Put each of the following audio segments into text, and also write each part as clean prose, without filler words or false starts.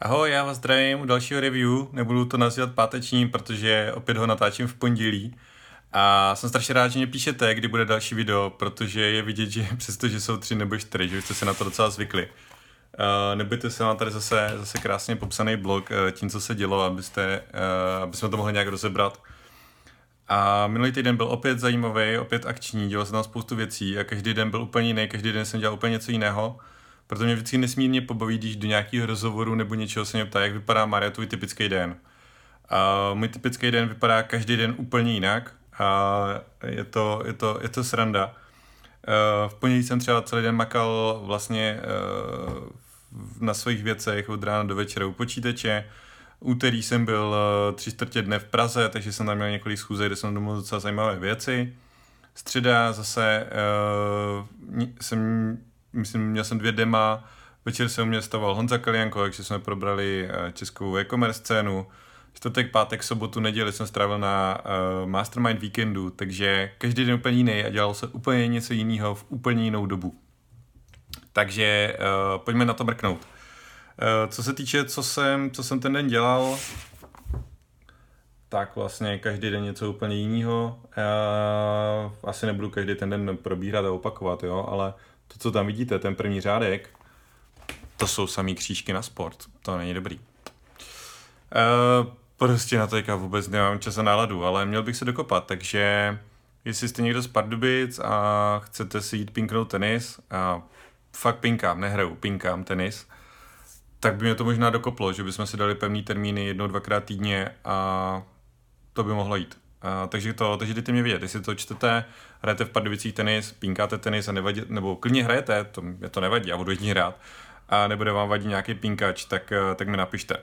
Ahoj, já vás zdravím u dalšího review, nebudu to nazývat páteční, protože opět ho natáčím v pondělí a jsem strašně rád, že mě píšete, kdy bude další video, protože je vidět, že přestože jsou 3 nebo 4, že jste se na to docela zvykli. Nebojte se, mám tady zase krásně popsaný blog tím, co se dělo, abychom to mohli nějak rozebrat. A minulý týden byl opět zajímavý, opět akční, dělal jsem tam spoustu věcí a každý den byl úplně jiný, každý den jsem dělal úplně něco jiného. Proto mě vždycky nesmírně pobaví, když do nějakého rozhovoru nebo něčeho se mě ptá, jak vypadá, Maria, tvůj typický den. A můj typický den vypadá každý den úplně jinak a je to sranda. V pondělí jsem třeba celý den makal vlastně na svých věcech od rána do večera u počítače. Úterý jsem byl 3/4 dne v Praze, takže jsem tam měl několik schůzek, kde jsem domluvil docela zajímavé věci. Středa zase měl jsem 2 dema, večer se u mě stavoval Honza Kalianko, takže jsme probrali českou e-commerce scénu. Čtvrtek, pátek, sobotu, neděli jsem strávil na Mastermind víkendu, takže každý den úplně jiný a dělalo se úplně něco jiného v úplně jinou dobu. Takže pojďme na to mrknout. Co se týče, co jsem ten den dělal, tak vlastně každý den něco úplně jiného. Asi nebudu každý ten den probírat a opakovat, jo, ale to, co tam vidíte, ten první řádek, to jsou samý křížky na sport. To není dobrý. Prostě na to vůbec nemám čas a náladu, ale měl bych se dokopat, takže jestli jste někdo z Pardubic a chcete si jít pinknout tenis, a fakt pinkám, nehraju, pinkám tenis, tak by mě to možná dokoplo, že bychom si dali pevný termíny 1-2krát týdně a to by mohlo jít. Takže dejte mě vědět, jestli to čtete, hrajete v Pardubicích tenis, pínkáte tenis a nevadí, nebo klidně hrajete, to mě to nevadí, já budu jedině hrát, a nebude vám vadit nějaký pínkač, tak mi napište.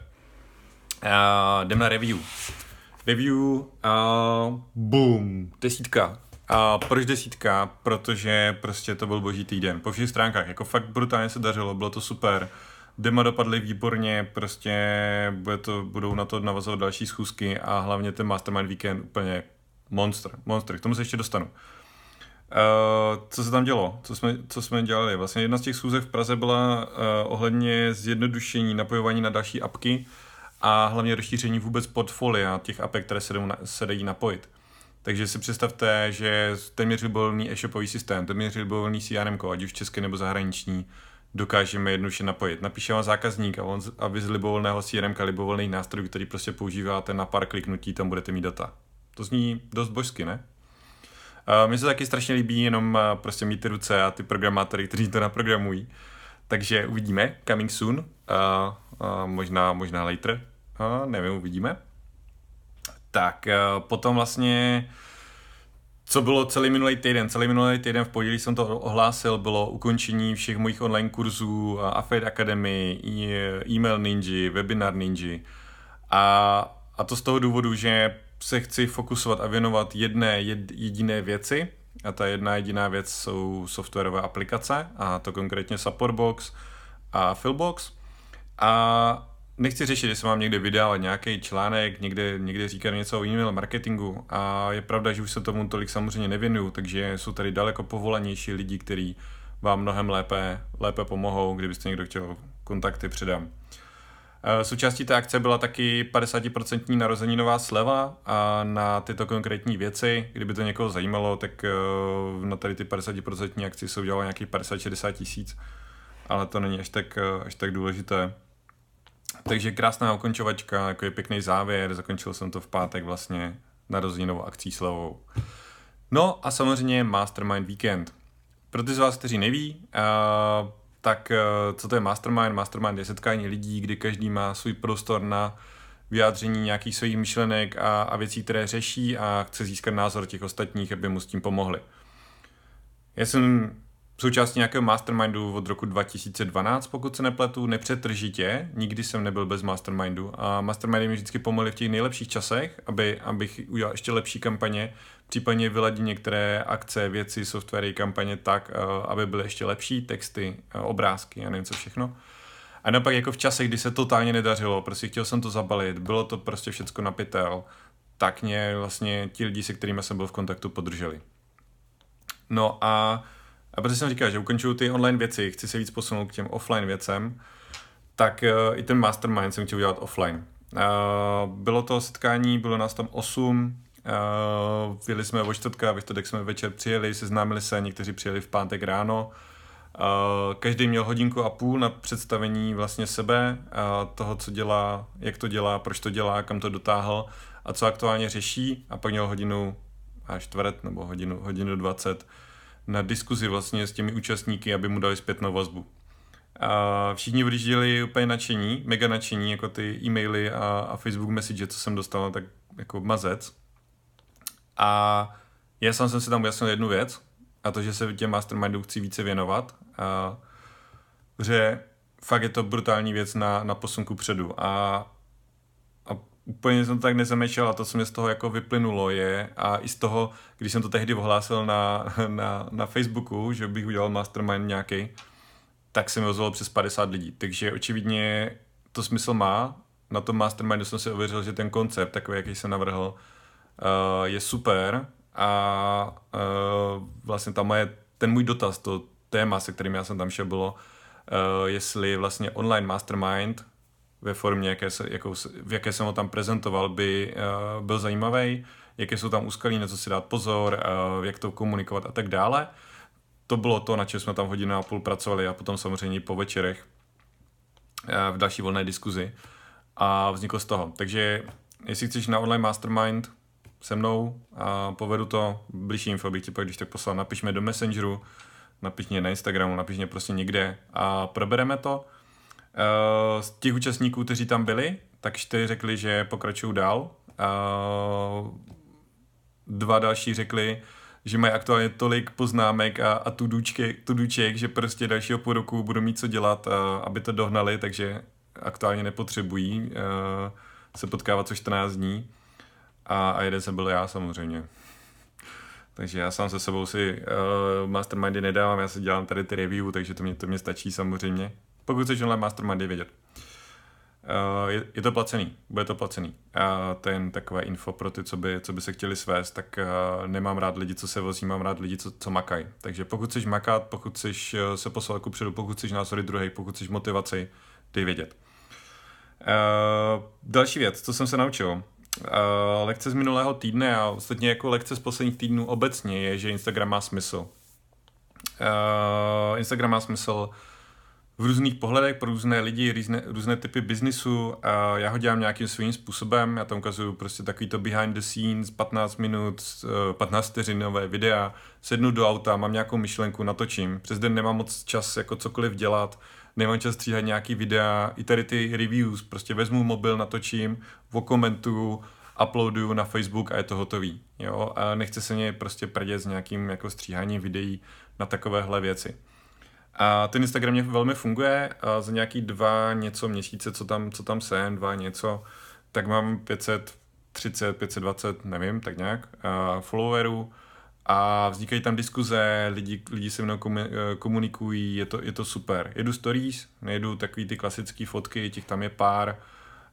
Jdem na review. Boom, 10. Proč 10? Protože prostě to byl boží týden. Po všech stránkách, jako fakt brutálně se dařilo, bylo to super. Dema dopadly výborně, prostě budou na to navazovat další schůzky a hlavně ten Mastermind Weekend úplně monster, k tomu se ještě dostanu. Co se tam dělo? Co jsme dělali? Vlastně jedna z těch schůzek v Praze byla ohledně zjednodušení, napojování na další apky a hlavně rozšíření vůbec portfolia těch apek, které se dají napojit. Takže si představte, že téměř libovolný e-shopový systém, téměř libovolný CRM, ať už český nebo zahraniční, dokážeme jednoduše napojit. Napíše vám zákazník a vy z libovolného CRM-ka, libovolných nástrojů, který prostě používáte na pár kliknutí, tam budete mít data. To zní dost božsky, ne? Mně se taky strašně líbí jenom prostě mít ty ruce a ty programátory, kteří to naprogramují. Takže uvidíme, coming soon, možná later, nevím, uvidíme. Tak potom vlastně, co bylo celý minulý týden v pondělí jsem to ohlásil, bylo ukončení všech mojich online kurzů, Affed Academy, e-mail Ninja, webinar Ninja a to z toho důvodu, že se chci fokusovat a věnovat jedné jediné věci a ta jedna jediná věc jsou softwarové aplikace a to konkrétně SupportBox a FillBox a nechci řešit, jestli mám někde vydávat nějaký článek, někde říkat něco o e-mail marketingu a je pravda, že už se tomu tolik samozřejmě nevěnuju, takže jsou tady daleko povolanější lidi, kteří vám mnohem lépe pomohou, kdybyste někdo chtěl, kontakty předám. Součástí té akce byla taky 50% narozeninová sleva a na tyto konkrétní věci, kdyby to někoho zajímalo, tak na tady ty 50% akci se udělalo nějakých 50-60 tisíc, ale to není až tak důležité. Takže krásná ukončovačka, jako je pěkný závěr, zakončil jsem to v pátek vlastně narozeninovou akcí slevou. No a samozřejmě Mastermind Weekend. Pro ty z vás, kteří neví, tak co to je Mastermind? Mastermind je setkání lidí, kdy každý má svůj prostor na vyjádření nějakých svých myšlenek a věcí, které řeší a chce získat názor těch ostatních, aby mu s tím pomohli. Já jsem součástí nějakého mastermindu od roku 2012, pokud se nepletu, nepřetržitě, nikdy jsem nebyl bez mastermindu a mastermindy mi vždycky pomohly v těch nejlepších časech, abych udělal ještě lepší kampaně, případně vyladil některé akce, věci, softwary, kampaně tak, aby byly ještě lepší, texty, obrázky a nevím co všechno. A naopak jako v čase, kdy se totálně nedařilo, prostě chtěl jsem to zabalit, bylo to prostě všecko na pytel, tak mě vlastně ti lidi, se kterými jsem byl v kontaktu, podrželi. No a protože jsem říkal, že ukončuju ty online věci, chci se víc posunout k těm offline věcem, tak i ten mastermind jsem chtěl udělat offline. Bylo to setkání, bylo nás tam 8, jeli jsme o čtvrtka, ve čtvrtek jsme večer přijeli, seznámili se, někteří přijeli v pátek ráno. Každý měl hodinku a půl na představení vlastně sebe, toho, co dělá, jak to dělá, proč to dělá, kam to dotáhl a co aktuálně řeší, a pak měl hodinu a čtvrt nebo hodinu 20 na diskuzi vlastně s těmi účastníky, aby mu dali zpětnou vazbu. A všichni odjížděli úplně nadšení, mega nadšení, jako ty e-maily a Facebook message, co jsem dostal, tak jako mazec. A já sám jsem si tam ujasnil jednu věc, a to, že se těm mastermindům chci více věnovat, a že fakt je to brutální věc na posunku předu. A úplně jsem to tak nezamečel, a to, co mě z toho jako vyplynulo, je, a i z toho, když jsem to tehdy ohlásil na Facebooku, že bych udělal mastermind nějaký, tak se mi ozvalo přes 50 lidí. Takže očividně to smysl má. Na tom mastermindu jsem si ověřil, že ten koncept, takový, jaký jsem navrhl, je super. A vlastně tam je ten můj dotaz, to téma, se kterým já jsem tam šel, bylo, jestli vlastně online mastermind ve formě, v jaké jsem ho tam prezentoval, by byl zajímavý, jaké jsou tam úskalí, na co si dát pozor, jak to komunikovat a tak dále. To bylo to, na čem jsme tam hodinu a půl pracovali, a potom samozřejmě po večerech v další volné diskuzi, a vzniklo z toho. Takže jestli chceš na online mastermind se mnou, a povedu to, blížší info bych ti pak když tak poslal, napiš mě do Messengeru, napiš mě na Instagramu, napiš mě prostě někde a probereme to. Z těch účastníků, kteří tam byli, tak 4 řekli, že pokračují dál, 2 další řekli, že mají aktuálně tolik poznámek a tudůček, že prostě dalšího půl roku budou mít co dělat, aby to dohnali, takže aktuálně nepotřebují se potkávat co 14 dní. A jeden jsem byl já samozřejmě. Takže já sám se sebou si mastermindy nedávám, já si dělám tady ty review, takže to mě stačí samozřejmě. Pokud chceš online mastermindy vědět. Je to placený, bude to placený. To je jen takové info pro ty, co by se chtěli svést, tak nemám rád lidi, co se vozí, mám rád lidi, co makají. Takže pokud chceš makat, pokud chceš se poslat kupředu, pokud chceš názory druhej, pokud chceš motivaci, dej vědět. Další věc, co jsem se naučil. Lekce z minulého týdne a ostatně jako lekce z posledních týdnů obecně je, že Instagram má smysl. Instagram má smysl v různých pohledech, pro různé lidi, různé typy biznisu. Já ho dělám nějakým svým způsobem, já tam ukazuju prostě takovýto behind the scenes, 15 minut, 15 vteřinové videa, sednu do auta, mám nějakou myšlenku, natočím, přes den nemám moc čas jako cokoliv dělat, nemám čas stříhat nějaký videa, i tady ty reviews, prostě vezmu mobil, natočím, okomentuju, uploaduju na Facebook a je to hotový, jo, a nechce se mě prostě prdět s nějakým jako stříháním videí na takovéhle věci. A ten Instagram mě velmi funguje, a za nějaký 2 měsíce, co tam jsem, 2, tak mám 530, 520, nevím, tak nějak, followerů a vznikají tam diskuze, lidi se mnou komunikují, je to super. Jedu stories, nejedu takový ty klasické fotky, těch tam je pár,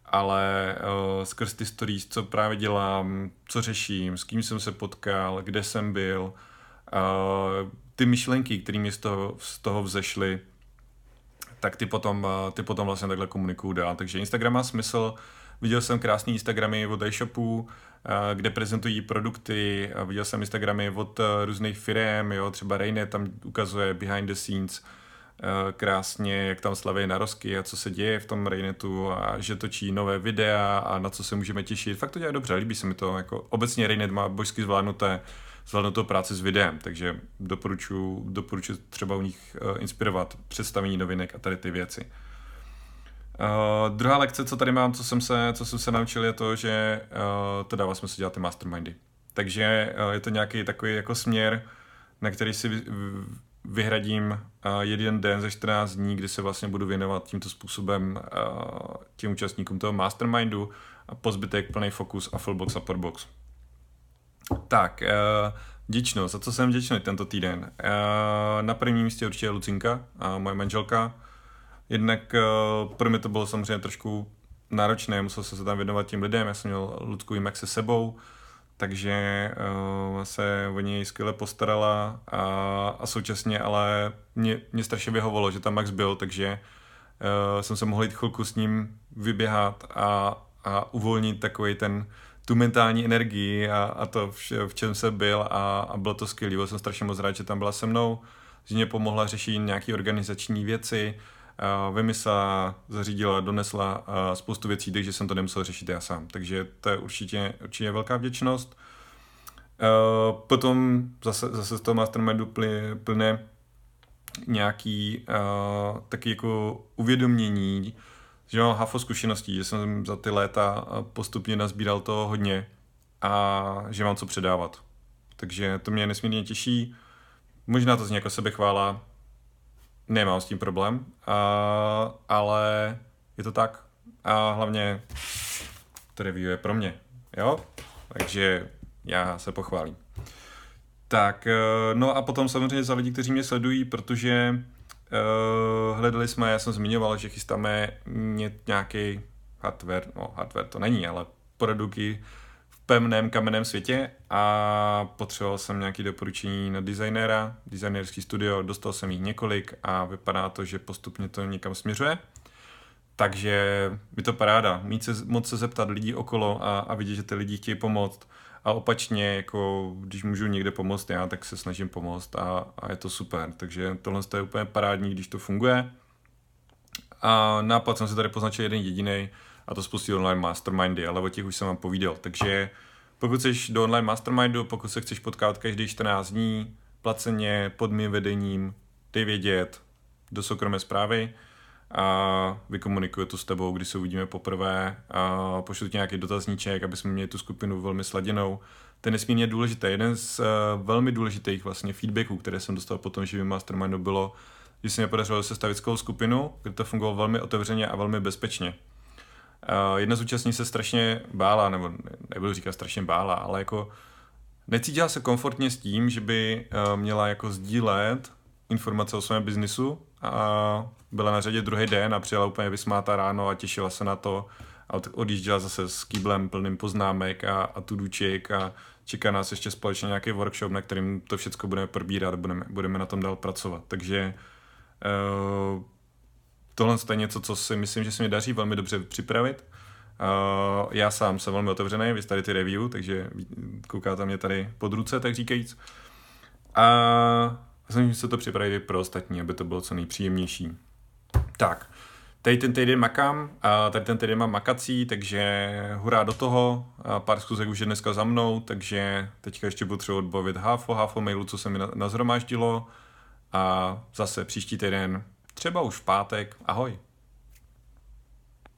ale skrz ty stories, co právě dělám, co řeším, s kým jsem se potkal, kde jsem byl, ty myšlenky, které mi z toho vzešly, tak ty potom vlastně takhle komunikuju dál. Takže Instagram má smysl. Viděl jsem krásný Instagramy od e-shopů, kde prezentují produkty. Viděl jsem Instagramy od různých firem, jo, třeba Raynet tam ukazuje behind the scenes krásně, jak tam slaví narozky a co se děje v tom Raynetu a že točí nové videa a na co se můžeme těšit. Fakt to dělá dobře, líbí se mi to. Jako obecně Raynet má božsky zvládnutou práci s videem, takže doporučuji třeba u nich inspirovat představení novinek a tady ty věci. Druhá lekce, co tady mám, co jsem se naučil, je to, že to dává smysl dělat ty mastermindy. Takže je to nějaký takový jako směr, na který si vyhradím jeden den ze 14 dní, kdy se vlastně budu věnovat tímto způsobem těm účastníkům toho mastermindu a po zbytek plný fokus a FillBox a SupportBox. Tak, vděčnost. Za co jsem vděčný tento týden? Na prvním místě určitě Lucinka, moje manželka. Jednak pro mě to bylo samozřejmě trošku náročné, musel jsem se tam věnovat tím lidem, já jsem měl Lucku i Maxe se sebou, takže se o něj skvěle postarala a současně ale mě strašně vyhovovalo, že tam Max byl, takže jsem se mohl jít chvilku s ním vyběhat a uvolnit takový ten tu mentální energii a to, v čem jsem byl, a bylo to skvělý. Byl jsem strašně moc rád, že tam byla se mnou, že mě pomohla řešit nějaké organizační věci, vymyslela, zařídila, donesla spoustu věcí, takže jsem to nemusel řešit já sám. Takže to je určitě velká vděčnost. Potom zase z toho mastermindu plyne nějaký taky jako uvědomění, že mám hafo zkušeností, že jsem za ty léta postupně nazbíral toho hodně a že mám co předávat. Takže to mě nesmírně těší. Možná to zní jako sebechvála, nemám s tím problém, ale je to tak. A hlavně to review je pro mě, jo? Takže já se pochválím. Tak, no a potom samozřejmě za lidi, kteří mě sledují, protože hledali jsme, já jsem zmiňoval, že chystáme nějaký hardware to není, ale produkty v pevném kamenném světě a potřeboval jsem nějaké doporučení na designéra, designérský studio, dostal jsem jich několik a vypadá to, že postupně to někam směřuje. Takže je to paráda, moc se zeptat lidí okolo a vidět, že ty lidi chtějí pomoct. A opačně, jako když můžu někde pomoct já, tak se snažím pomoct a je to super. Takže tohle je úplně parádní, když to funguje. A nápad jsem se tady poznačil jeden jediný, a to spustí online mastermindy, ale o těch už jsem vám povídal. Takže pokud chceš do online mastermindu, pokud se chceš potkat každý 14 dní, placeně, pod mým vedením, dej vědět do soukromé zprávy a vykomunikuju to s tebou, když se uvidíme poprvé a pošlu ti nějaký dotazníček, aby jsme měli tu skupinu velmi sladěnou. To je nesmírně důležité. Jeden z velmi důležitých vlastně feedbacků, které jsem dostal po tom živém mastermindu, bylo, že se mi podařilo sestavit skupinu, kde to fungovalo velmi otevřeně a velmi bezpečně. Jedna z účastníků se strašně bála, nebo nebudu říkat strašně bála, ale jako necítila se komfortně s tím, že by měla jako sdílet informace o svém biznisu a byla na řadě druhý den a přijela úplně vysmátá ráno a těšila se na to a odjížděla zase s kýblem plným poznámek a tuduček a čeká nás ještě společně nějaký workshop, na kterým to všechno budeme probírat a budeme na tom dál pracovat. Takže tohle je něco, co si myslím, že se mi daří velmi dobře připravit. Já sám jsem velmi otevřený, vy tady ty review, takže koukáte mě tady pod ruce, tak říkajíc. A snažím se to připravit pro ostatní, aby to bylo co nejpříjemnější. Tak, tady ten týden makám, a tady ten týden mám makací, takže hurá do toho, a pár zkuzek už je dneska za mnou, takže teďka ještě potřebuji odbavit háfo mailu, co se mi nazhromáždilo a zase příští týden, třeba už v pátek, ahoj.